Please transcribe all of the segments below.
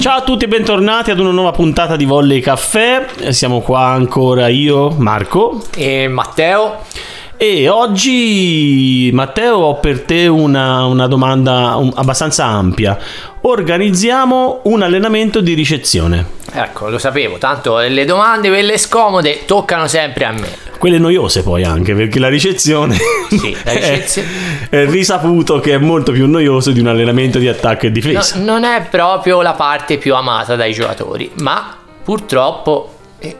Ciao a tutti e bentornati ad una nuova puntata di Volley Caffè. Siamo qua ancora io, Marco e Matteo. E oggi, Matteo, ho per te una domanda abbastanza ampia. Organizziamo un allenamento di ricezione. Ecco, lo sapevo, tanto le domande, quelle scomode, toccano sempre a me. Quelle noiose poi anche, perché la ricezione, sì, la ricezione è risaputo che è molto più noioso di un allenamento di attacco e difesa. No, non è proprio la parte più amata dai giocatori, ma purtroppo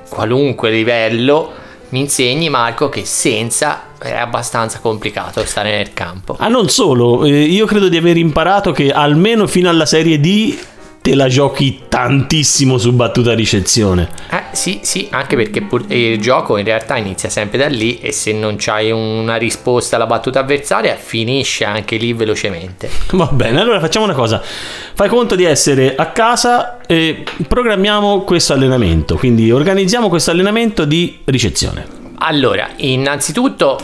qualunque livello, mi insegni Marco che senza è abbastanza complicato stare nel campo. Ah, non solo, io credo di aver imparato che almeno fino alla serie D te la giochi tantissimo su battuta ricezione. Sì, anche perché il gioco in realtà inizia sempre da lì, e se non c'hai una risposta alla battuta avversaria finisce anche lì velocemente. Va bene, allora facciamo una cosa. Fai conto di essere a casa e programmiamo questo allenamento, quindi organizziamo questo allenamento di ricezione. Allora, innanzitutto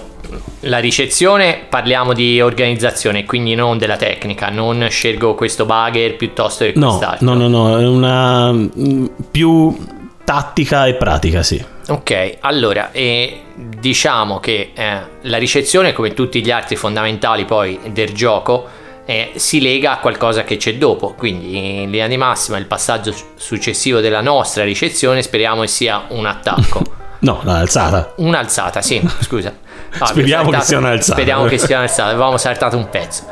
la ricezione, parliamo di organizzazione, quindi non della tecnica. Non scelgo questo bugger piuttosto che quest'altro. No, è una più tattica e pratica, sì. Ok, allora diciamo che la ricezione, come tutti gli altri fondamentali poi del gioco, si lega a qualcosa che c'è dopo. Quindi in linea di massima il passaggio successivo della nostra ricezione speriamo che sia un attacco. No, un'alzata. Un'alzata, sì, scusa. Speriamo che sia un'alzata. Avevamo saltato un pezzo.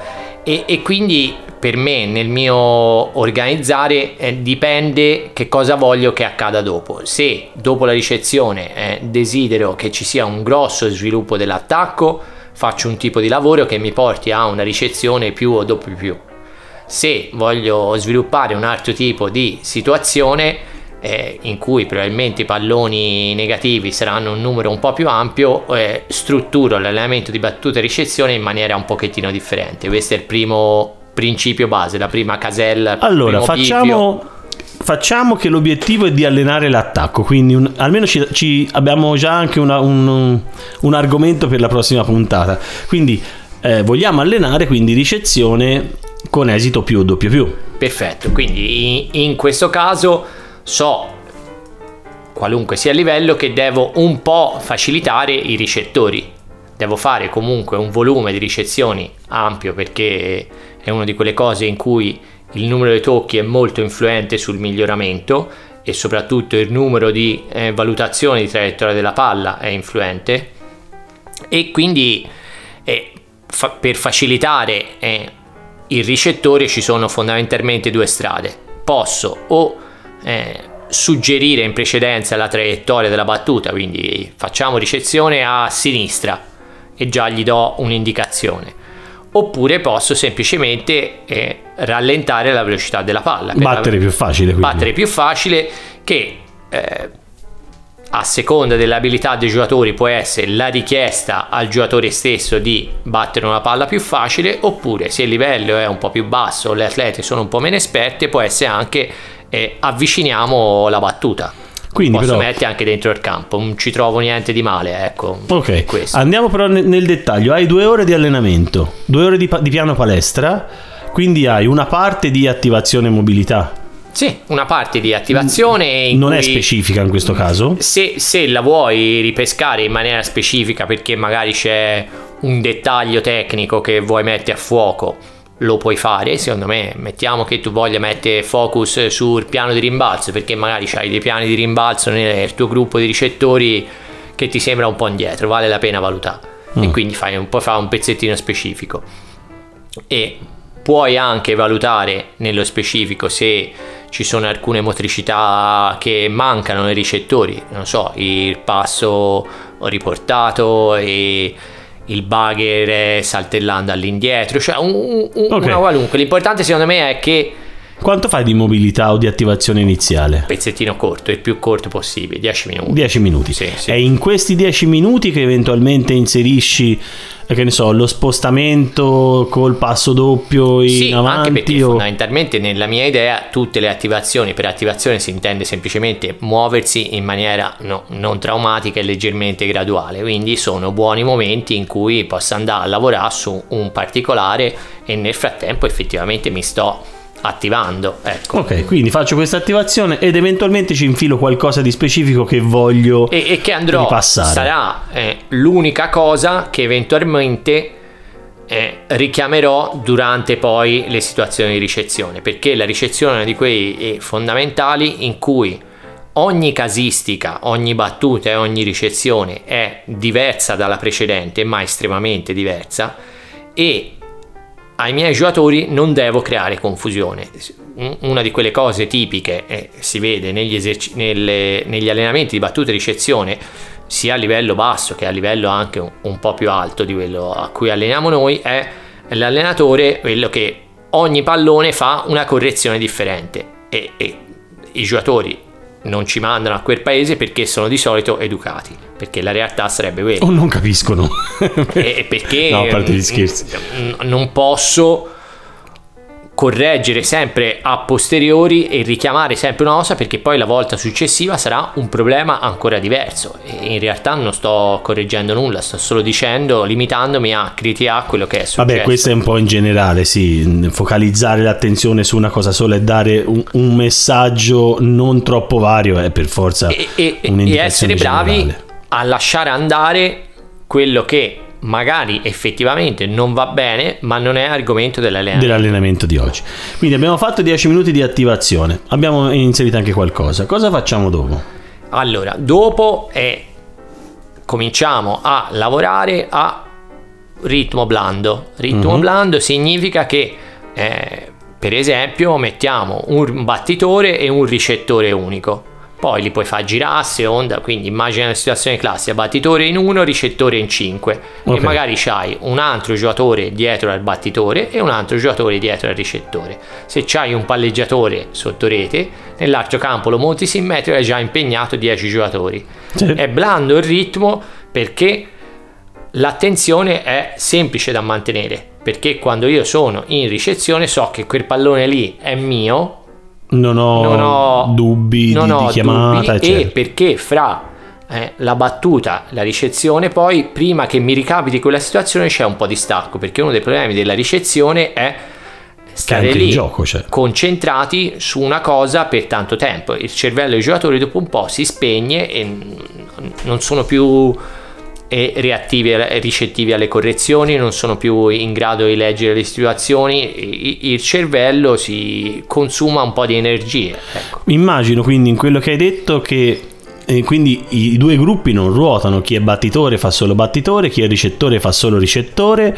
E quindi per me, nel mio organizzare, dipende che cosa voglio che accada dopo. Se dopo la ricezione desidero che ci sia un grosso sviluppo dell'attacco, faccio un tipo di lavoro che mi porti a una ricezione più o doppio più. Se voglio sviluppare un altro tipo di situazione, in cui probabilmente i palloni negativi saranno un numero un po' più ampio, strutturo l'allenamento di battuta e ricezione in maniera un pochettino differente. Questo è il primo principio base, la prima casella. Allora, facciamo che l'obiettivo è di allenare l'attacco, quindi almeno ci abbiamo già anche un argomento per la prossima puntata. Quindi vogliamo allenare quindi ricezione con esito più o doppio più. Perfetto, quindi in questo caso so, qualunque sia il livello, che devo un po' facilitare i ricettori. Devo fare comunque un volume di ricezioni ampio, perché è una di quelle cose in cui il numero dei tocchi è molto influente sul miglioramento, e soprattutto il numero di valutazioni di traiettoria della palla è influente. E quindi per facilitare il ricettore ci sono fondamentalmente due strade. Posso o suggerire in precedenza la traiettoria della battuta, quindi facciamo ricezione a sinistra e già gli do un'indicazione, oppure posso semplicemente rallentare la velocità della palla, battere più facile, che a seconda dell'abilità dei giocatori può essere la richiesta al giocatore stesso di battere una palla più facile, oppure se il livello è un po' più basso o le atlete sono un po' meno esperte, può essere anche avviciniamo la battuta. Quindi posso mettere anche dentro il campo, non ci trovo niente di male, ecco. Ok, questo. Andiamo però nel dettaglio. Hai 2 ore di allenamento, 2 ore di piano palestra, quindi hai una parte di attivazione e mobilità. Sì, una parte di attivazione non è specifica in questo caso. Se la vuoi ripescare in maniera specifica perché magari c'è un dettaglio tecnico che vuoi mettere a fuoco, lo puoi fare. Secondo me, mettiamo che tu voglia mettere focus sul piano di rimbalzo, perché magari c'hai dei piani di rimbalzo nel tuo gruppo di ricettori che ti sembra un po' indietro, vale la pena valutare. E quindi puoi fare un pezzettino specifico, e puoi anche valutare nello specifico se ci sono alcune motricità che mancano nei ricettori, non so, il passo riportato e il bugger è saltellando all'indietro, cioè okay, una qualunque. L'importante secondo me è che... Quanto fai di mobilità o di attivazione iniziale? Pezzettino corto, il più corto possibile, 10 minuti. 10 minuti. Sì, sì. È in questi 10 minuti che eventualmente inserisci, che ne so, lo spostamento col passo doppio in sì, avanti? Sì, anche perché fondamentalmente nella mia idea tutte le attivazioni, per attivazione si intende semplicemente muoversi in maniera non traumatica e leggermente graduale, quindi sono buoni momenti in cui posso andare a lavorare su un particolare e nel frattempo effettivamente mi sto... attivando, ecco. Ok, quindi faccio questa attivazione ed eventualmente ci infilo qualcosa di specifico che voglio e che andrò ripassare. Sarà l'unica cosa che eventualmente richiamerò durante poi le situazioni di ricezione, perché la ricezione è uno di quei fondamentali in cui ogni casistica, ogni battuta e ogni ricezione è diversa dalla precedente, ma estremamente diversa, e ai miei giocatori non devo creare confusione. Una di quelle cose tipiche si vede negli allenamenti di battuta e ricezione, sia a livello basso che a livello anche un po' più alto di quello a cui alleniamo noi, è l'allenatore quello che ogni pallone fa una correzione differente e i giocatori non ci mandano a quel paese perché sono di solito educati, perché la realtà sarebbe quella. O non capiscono. E perché no, a parte gli scherzi. Non posso correggere sempre a posteriori e richiamare sempre una cosa, perché poi la volta successiva sarà un problema ancora diverso. E in realtà non sto correggendo nulla, sto solo dicendo, limitandomi a criticare quello che è successo. Vabbè, questo è un po' in generale, sì, focalizzare l'attenzione su una cosa sola e dare un messaggio non troppo vario è per forza un'indicazione, e essere bravi generale a lasciare andare quello che magari effettivamente non va bene, ma non è argomento dell'allenamento di oggi. Quindi abbiamo fatto 10 minuti di attivazione, abbiamo inserito anche qualcosa. Cosa facciamo dopo? Allora, dopo cominciamo a lavorare a ritmo blando. Ritmo blando significa che per esempio mettiamo un battitore e un ricettore unico, poi li puoi far girarsi onda, quindi immagina una situazione classica, battitore in 1, ricettore in 5, okay, e magari c'hai un altro giocatore dietro al battitore e un altro giocatore dietro al ricettore. Se c'hai un palleggiatore sotto rete, nell'altro campo lo monti simmetrico e hai già impegnato 10 giocatori. Sì. È blando il ritmo perché l'attenzione è semplice da mantenere, perché quando io sono in ricezione so che quel pallone lì è mio, non ho dubbi di chiamata, dubbi, e perché fra la battuta, la ricezione, poi prima che mi ricapiti quella situazione c'è un po' di stacco, perché uno dei problemi della ricezione è stare lì gioco, cioè, concentrati su una cosa per tanto tempo. Il cervello dei giocatori dopo un po' si spegne e non sono più reattivi e ricettivi alle correzioni, non sono più in grado di leggere le situazioni, il cervello si consuma un po' di energie, ecco. Immagino quindi in quello che hai detto che quindi i due gruppi non ruotano, chi è battitore fa solo battitore, chi è ricettore fa solo ricettore,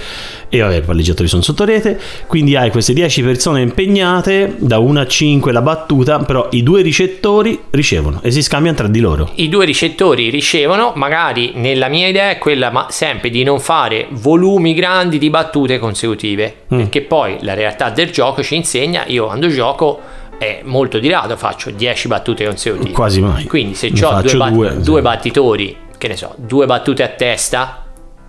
e vabbè, i palleggiatori sono sotto rete, quindi hai queste 10 persone impegnate da 1 a 5 la battuta, però i due ricettori ricevono e si scambiano tra di loro. I due ricettori ricevono, magari nella mia idea è quella, ma sempre di non fare volumi grandi di battute consecutive, perché poi la realtà del gioco ci insegna, io quando gioco è molto di rado faccio 10 battute consecutive, quasi mai, quindi se ho due battitori, che ne so, due battute a testa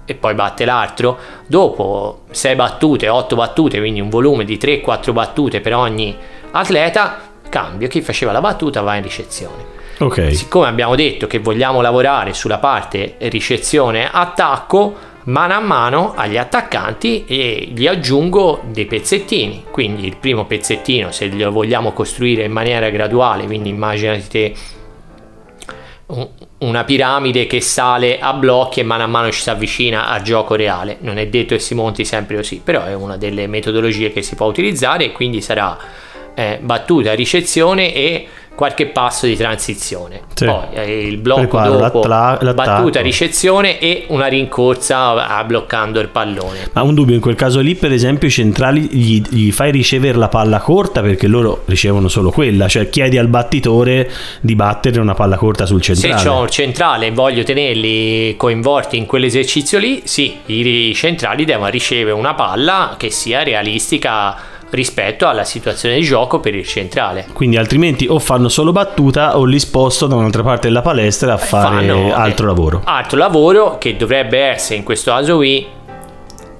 e poi batte l'altro, dopo 6 battute, 8 battute, quindi un volume di 3-4 battute per ogni atleta, cambio, chi faceva la battuta va in ricezione. Okay. Siccome abbiamo detto che vogliamo lavorare sulla parte ricezione attacco, mano a mano agli attaccanti e gli aggiungo dei pezzettini, quindi il primo pezzettino se lo vogliamo costruire in maniera graduale, quindi immaginate una piramide che sale a blocchi e mano a mano ci si avvicina al gioco reale, non è detto che si monti sempre così, però è una delle metodologie che si può utilizzare, e quindi sarà battuta, ricezione e qualche passo di transizione, sì. Poi il blocco qua, dopo battuta, ricezione e una rincorsa bloccando il pallone. Ma un dubbio in quel caso lì, per esempio i centrali gli fai ricevere la palla corta, perché loro ricevono solo quella, cioè chiedi al battitore di battere una palla corta sul centrale. Se c'ho un centrale e voglio tenerli coinvolti in quell'esercizio lì, sì, i centrali devono ricevere una palla che sia realistica rispetto alla situazione di gioco per il centrale. Quindi altrimenti o fanno solo battuta o li sposto da un'altra parte della palestra a fare altro lavoro. Altro lavoro che dovrebbe essere in questo caso qui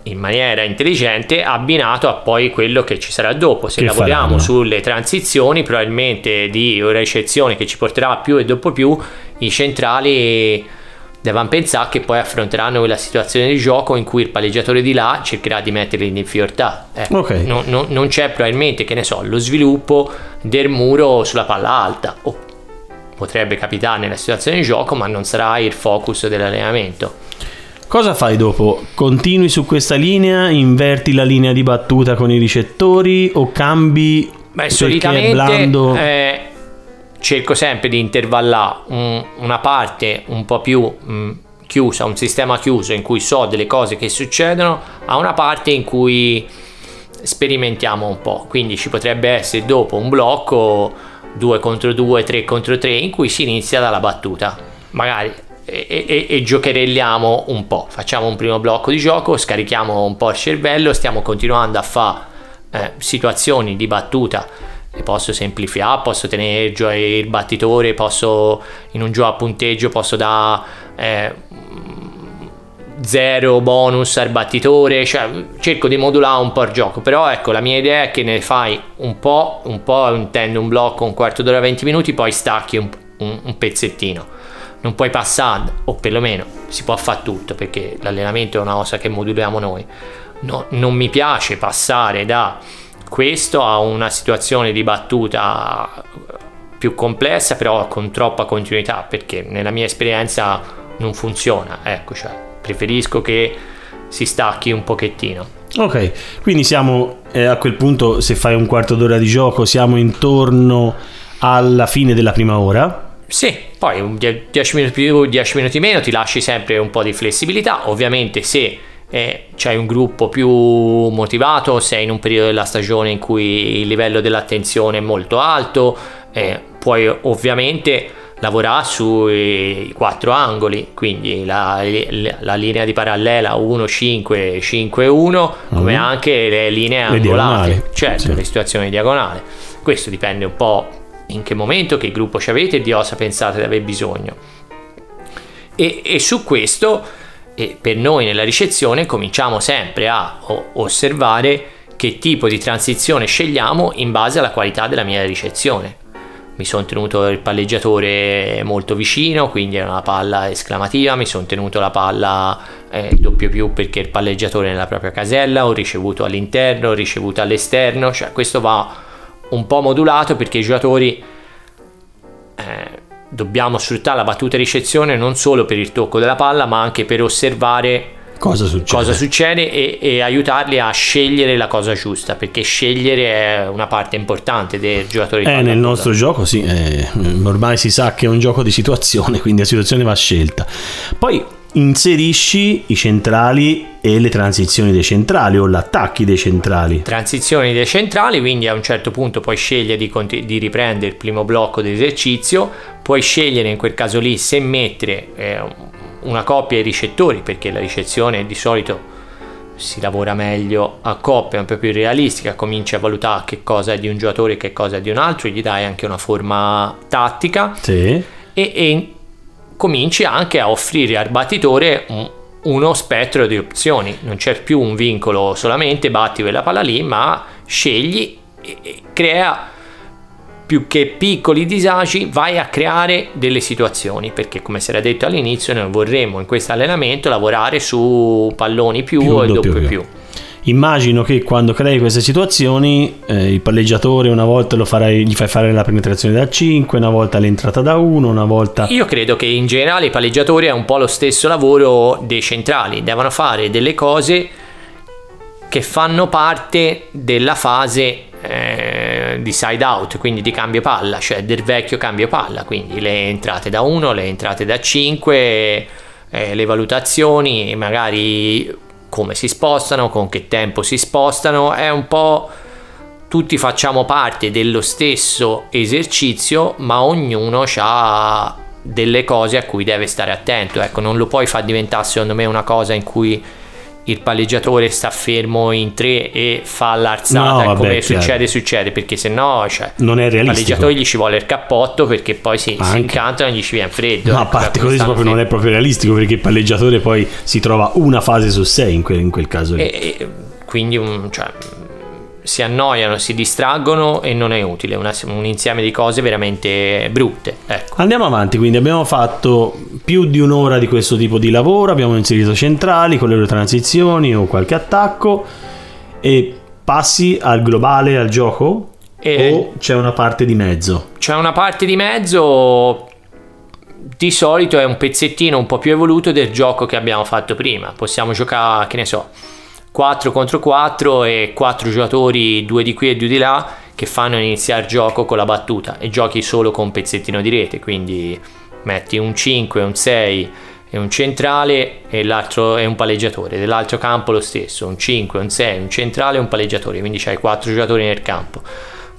in maniera intelligente abbinato a poi quello che ci sarà dopo. Se che lavoriamo faranno sulle transizioni probabilmente di ricezione che ci porterà più e dopo più, i centrali devono pensare che poi affronteranno quella situazione di gioco in cui il palleggiatore di là cercherà di metterli in difficoltà. Okay. Non c'è probabilmente, che ne so, lo sviluppo del muro sulla palla alta. Potrebbe capitare nella situazione di gioco, ma non sarà il focus dell'allenamento. Cosa fai dopo? Continui su questa linea, inverti la linea di battuta con i ricettori o cambi? Beh, solitamente è blando? Cerco sempre di intervallare una parte un po' più chiusa, un sistema chiuso in cui so delle cose che succedono, a una parte in cui sperimentiamo un po'. Quindi ci potrebbe essere dopo un blocco 2 contro 2, 3 contro 3 in cui si inizia dalla battuta, magari e giocherelliamo un po', facciamo un primo blocco di gioco, scarichiamo un po' il cervello, stiamo continuando a fare situazioni di battuta. Posso semplificare, posso tenere il battitore, posso in un gioco a punteggio posso dare 0 bonus al battitore, cioè cerco di modulare un po' il gioco. Però ecco, la mia idea è che ne fai un po', intendo un blocco, un quarto d'ora, 20 minuti, poi stacchi un pezzettino. Non puoi passare, o perlomeno si può fare tutto, perché l'allenamento è una cosa che moduliamo noi. No, non mi piace passare da questo ha una situazione di battuta più complessa però con troppa continuità, perché nella mia esperienza non funziona, ecco, cioè preferisco che si stacchi un pochettino. Ok, quindi siamo a quel punto, se fai un quarto d'ora di gioco siamo intorno alla fine della prima ora. Sì, poi 10 minuti più, 10 minuti meno, ti lasci sempre un po' di flessibilità, ovviamente se c'hai un gruppo più motivato, sei in un periodo della stagione in cui il livello dell'attenzione è molto alto, puoi ovviamente lavorare sui 4 angoli, quindi la linea di parallela 1, 5, 5, 1, come anche le linee angolate, certo, sì. Le situazioni diagonali, questo dipende un po' in che momento, che gruppo ci avete e di cosa pensate di aver bisogno, e su questo. E per noi nella ricezione cominciamo sempre a osservare che tipo di transizione scegliamo in base alla qualità della mia ricezione. Mi sono tenuto il palleggiatore molto vicino, quindi era una palla esclamativa, mi sono tenuto la palla doppio più perché il palleggiatore è nella propria casella, ho ricevuto all'interno, ho ricevuto all'esterno, cioè questo va un po' modulato perché i giocatori dobbiamo sfruttare la battuta ricezione non solo per il tocco della palla, ma anche per osservare cosa succede e aiutarli a scegliere la cosa giusta, perché scegliere è una parte importante del giocatore di nel nostro gioco, sì, ormai si sa che è un gioco di situazione, quindi la situazione va scelta. Poi inserisci i centrali e le transizioni dei centrali o l'attacchi dei centrali. Transizioni dei centrali, quindi a un certo punto puoi scegliere di riprendere il primo blocco d'esercizio, puoi scegliere in quel caso lì se mettere una coppia ai ricettori, perché la ricezione di solito si lavora meglio a coppia, è un po' più realistica, cominci a valutare che cosa è di un giocatore e che cosa è di un altro, gli dai anche una forma tattica, sì. e cominci anche a offrire al battitore uno spettro di opzioni, non c'è più un vincolo solamente batti quella palla lì, ma scegli e crea più che piccoli disagi, vai a creare delle situazioni, perché come si era detto all'inizio noi vorremmo in questo allenamento lavorare su palloni più e doppio più. Immagino che quando crei queste situazioni il palleggiatore una volta gli fai fare la penetrazione da 5, una volta l'entrata da 1, una volta... Io credo che in generale i palleggiatori è un po' lo stesso lavoro dei centrali, devono fare delle cose che fanno parte della fase di side out, quindi di cambio palla, cioè del vecchio cambio palla, quindi le entrate da 1, le entrate da 5, le valutazioni, magari come si spostano, con che tempo si spostano. È un po' tutti facciamo parte dello stesso esercizio, ma ognuno ha delle cose a cui deve stare attento. Ecco, non lo puoi far diventare, secondo me, una cosa in cui il palleggiatore sta fermo in tre e fa l'arzata, no, vabbè, come succede, perché sennò, cioè, non è realistico. Il palleggiatore gli ci vuole il cappotto, perché poi si incantano e gli ci viene freddo. No, a parte così proprio non è proprio realistico, perché il palleggiatore poi si trova una fase su sei in quel caso lì. E quindi si annoiano, si distraggono e non è utile, un insieme di cose veramente brutte, ecco. Andiamo avanti, quindi abbiamo fatto più di un'ora di questo tipo di lavoro, abbiamo inserito centrali con le loro transizioni o qualche attacco, e passi al globale, al gioco, e o c'è una parte di mezzo? C'è una parte di mezzo, di solito è un pezzettino un po' più evoluto del gioco che abbiamo fatto prima. Possiamo giocare, che ne so, 4 contro 4 e 4 giocatori, 2 di qui e 2 di là, che fanno iniziare il gioco con la battuta, e giochi solo con un pezzettino di rete, quindi metti un 5, un 6 e un centrale, e l'altro è un palleggiatore. Dell'altro campo lo stesso, un 5, un 6, un centrale e un palleggiatore, quindi c'hai 4 giocatori nel campo,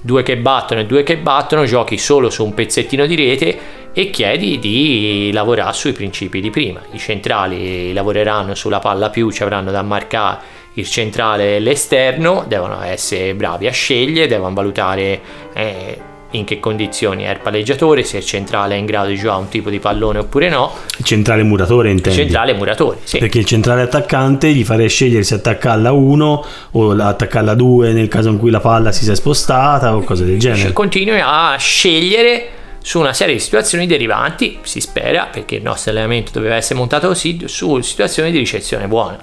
2 che battono e 2 che battono, giochi solo su un pezzettino di rete e chiedi di lavorare sui principi di prima. I centrali lavoreranno sulla palla più, ci avranno da marcare il centrale e l'esterno, devono essere bravi a scegliere, devono valutare in che condizioni è il palleggiatore, se il centrale è in grado di giocare un tipo di pallone oppure no. Il centrale muratore, intendi? Centrale muratore, sì. Perché il centrale attaccante gli farei scegliere se attaccarla 1 o attaccarla 2 nel caso in cui la palla si sia spostata o cose del genere. Continui a scegliere su una serie di situazioni derivanti, si spera, perché il nostro allenamento doveva essere montato così, su situazioni di ricezione buona.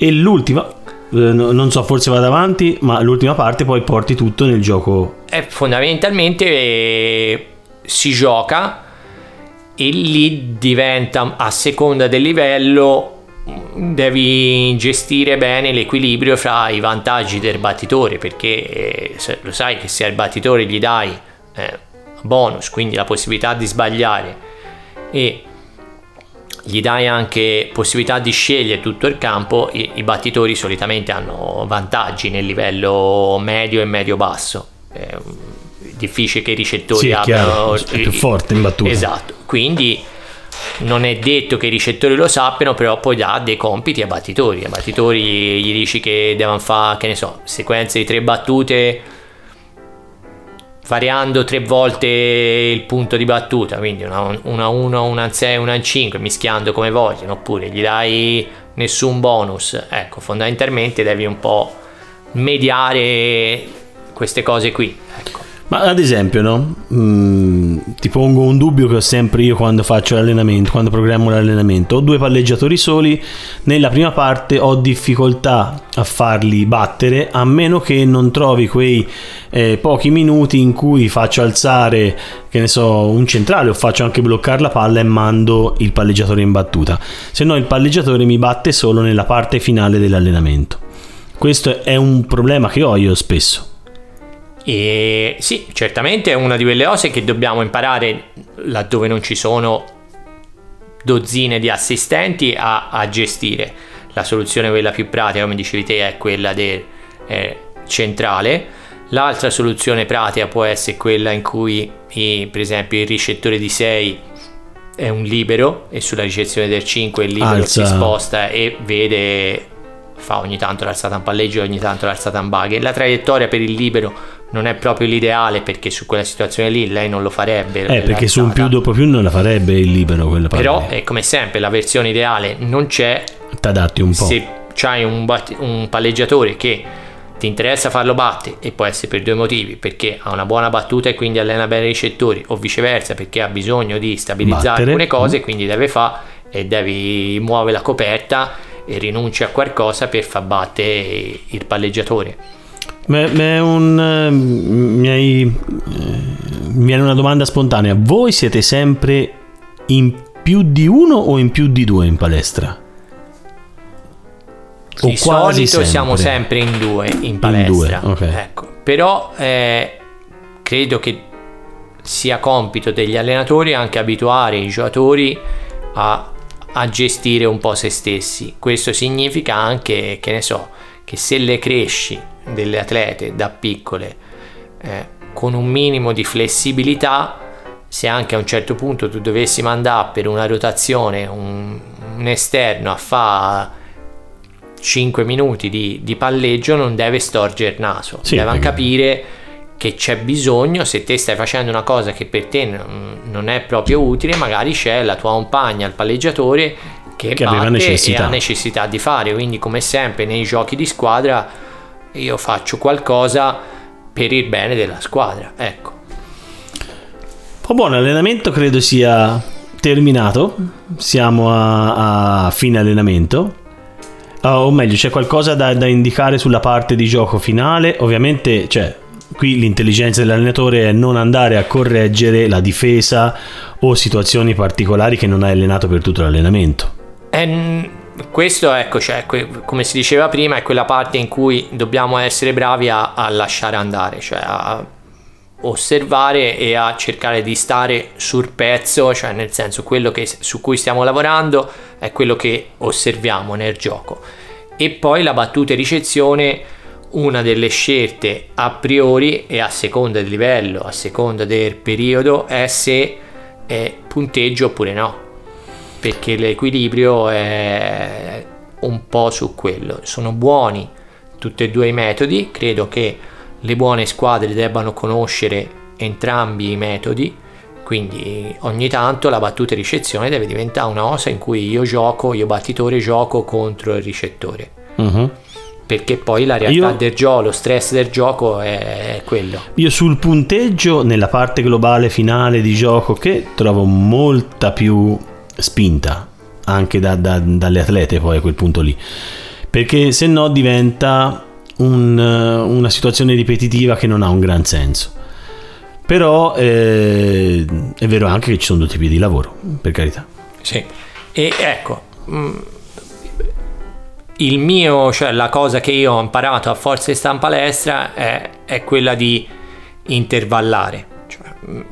E l'ultima, non so, forse vado avanti, ma l'ultima parte poi porti tutto nel gioco. È fondamentalmente si gioca, e lì diventa, a seconda del livello, devi gestire bene l'equilibrio fra i vantaggi del battitore, perché lo sai che se al battitore gli dai bonus, quindi la possibilità di sbagliare, e gli dai anche possibilità di scegliere tutto il campo, i battitori solitamente hanno vantaggi nel livello medio e medio-basso. È difficile che i ricettori abbiano... Chiaro, è più forte in battuta. Esatto, quindi non è detto che i ricettori lo sappiano, però poi dà dei compiti ai battitori. Ai battitori gli dici che devono fare, che ne so, sequenze di 3 battute, variando 3 volte il punto di battuta, quindi una 1, una 6, una 5, mischiando come vogliono, oppure gli dai nessun bonus. Ecco, fondamentalmente devi un po' mediare queste cose qui, ecco. Ma ad esempio, no? Ti pongo un dubbio che ho sempre io quando faccio l'allenamento, quando programmo l'allenamento. Ho 2 palleggiatori soli, nella prima parte ho difficoltà a farli battere, a meno che non trovi quei pochi minuti in cui faccio alzare, che ne so, un centrale, o faccio anche bloccare la palla e mando il palleggiatore in battuta. Se no il palleggiatore mi batte solo nella parte finale dell'allenamento. Questo è un problema che ho io spesso. E sì, certamente è una di quelle cose che dobbiamo imparare, laddove non ci sono dozzine di assistenti a gestire. La soluzione, quella più pratica, come dicevi te, è quella del centrale. L'altra soluzione pratica può essere quella in cui per esempio il ricettore di 6 è un libero, e sulla ricezione del 5 il libero si sposta e vede, fa ogni tanto l'alzata in palleggio e ogni tanto l'alzata in baghe. La traiettoria per il libero non è proprio l'ideale, perché su quella situazione lì lei non lo farebbe, perché su un più dopo più non la farebbe il libero, quella parte. Però è come sempre, la versione ideale non c'è, t'adatti un po'. Se c'hai un palleggiatore che ti interessa farlo batte, e può essere per 2 motivi: perché ha una buona battuta e quindi allena bene i ricettori, o viceversa, perché ha bisogno di stabilizzare alcune cose, quindi deve fare e devi muovere la coperta e rinunci a qualcosa per far battere il palleggiatore. Mi viene una domanda spontanea. Voi siete sempre in più di uno o in più di 2 in palestra? Di solito siamo sempre in 2 in palestra. In 2, okay. Ecco. Però credo che sia compito degli allenatori anche abituare i giocatori a gestire un po' se stessi. Questo significa anche, che ne so, che se le cresci delle atlete da piccole con un minimo di flessibilità, se anche a un certo punto tu dovessi mandare per una rotazione un esterno a fa 5 minuti di palleggio, non deve storgere il naso, sì, deve capire che c'è bisogno. Se te stai facendo una cosa che per te non è proprio utile, magari c'è la tua compagna, il palleggiatore che aveva necessità. E ha necessità di fare. Quindi, come sempre nei giochi di squadra, io faccio qualcosa per il bene della squadra, ecco. Oh, buon allenamento, credo sia terminato. Siamo a fine allenamento. O meglio, c'è qualcosa da indicare sulla parte di gioco finale? Ovviamente, cioè, qui l'intelligenza dell'allenatore è non andare a correggere la difesa o situazioni particolari che non hai allenato per tutto l'allenamento. Questo, ecco, cioè, come si diceva prima, è quella parte in cui dobbiamo essere bravi a lasciare andare, cioè a osservare e a cercare di stare sul pezzo, cioè nel senso quello su cui stiamo lavorando è quello che osserviamo nel gioco. E poi la battuta e ricezione, una delle scelte a priori e a seconda del livello, a seconda del periodo, è se è punteggio oppure no, perché l'equilibrio è un po' su quello. Sono buoni tutti e due i metodi, credo che le buone squadre debbano conoscere entrambi i metodi, quindi ogni tanto la battuta e ricezione deve diventare una cosa in cui io battitore gioco contro il ricettore, uh-huh. Perché poi la realtà del gioco, lo stress del gioco è quello. Io sul punteggio nella parte globale finale di gioco che trovo molta più spinta anche dalle atlete poi a quel punto lì, perché se no diventa una situazione ripetitiva che non ha un gran senso. Però è vero anche che ci sono due tipi di lavoro, per carità. Sì. E ecco, la cosa che io ho imparato a forza di stare in palestra è quella di intervallare, cioè,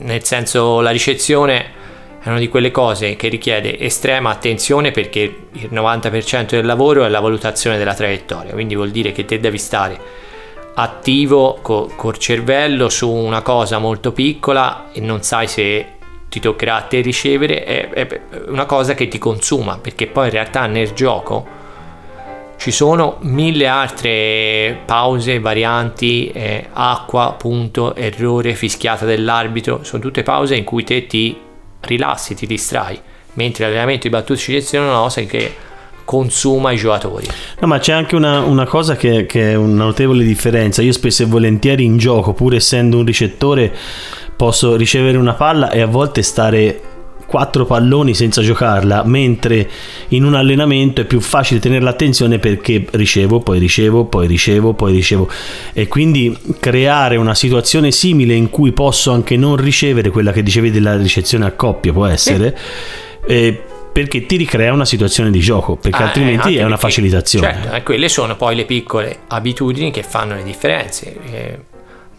nel senso, la ricezione è una di quelle cose che richiede estrema attenzione, perché il 90% del lavoro è la valutazione della traiettoria, quindi vuol dire che te devi stare attivo col cervello su una cosa molto piccola e non sai se ti toccherà a te ricevere. È una cosa che ti consuma, perché poi in realtà nel gioco ci sono mille altre pause, varianti, acqua, punto, errore, fischiata dell'arbitro, sono tutte pause in cui te ti rilassi, ti distrai, mentre l'allenamento di battuta e ricezione è una cosa che consuma i giocatori. No, ma c'è anche una cosa che è una notevole differenza. Io spesso e volentieri in gioco, pur essendo un ricettore, posso ricevere una palla e a volte stare 4 palloni senza giocarla, mentre in un allenamento è più facile tenere l'attenzione, perché ricevo. E quindi creare una situazione simile in cui posso anche non ricevere, quella che dicevi della ricezione a coppia può essere, perché ti ricrea una situazione di gioco, perché altrimenti è una facilitazione. Certo, quelle sono poi le piccole abitudini che fanno le differenze.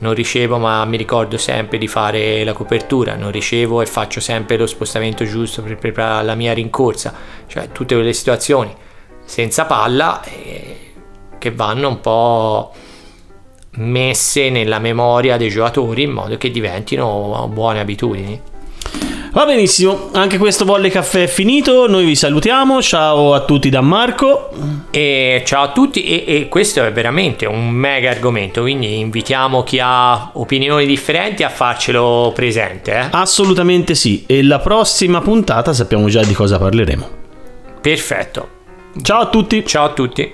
Non ricevo, ma mi ricordo sempre di fare la copertura. Non ricevo e faccio sempre lo spostamento giusto per preparare la mia rincorsa. Cioè, tutte quelle situazioni senza palla che vanno un po' messe nella memoria dei giocatori, in modo che diventino buone abitudini. Va benissimo, anche questo Volley Caffè è finito. Noi vi salutiamo, ciao a tutti da Marco. E ciao a tutti, e questo è veramente un mega argomento, quindi invitiamo chi ha opinioni differenti a farcelo presente. Assolutamente sì, e la prossima puntata sappiamo già di cosa parleremo. Perfetto. Ciao a tutti. Ciao a tutti.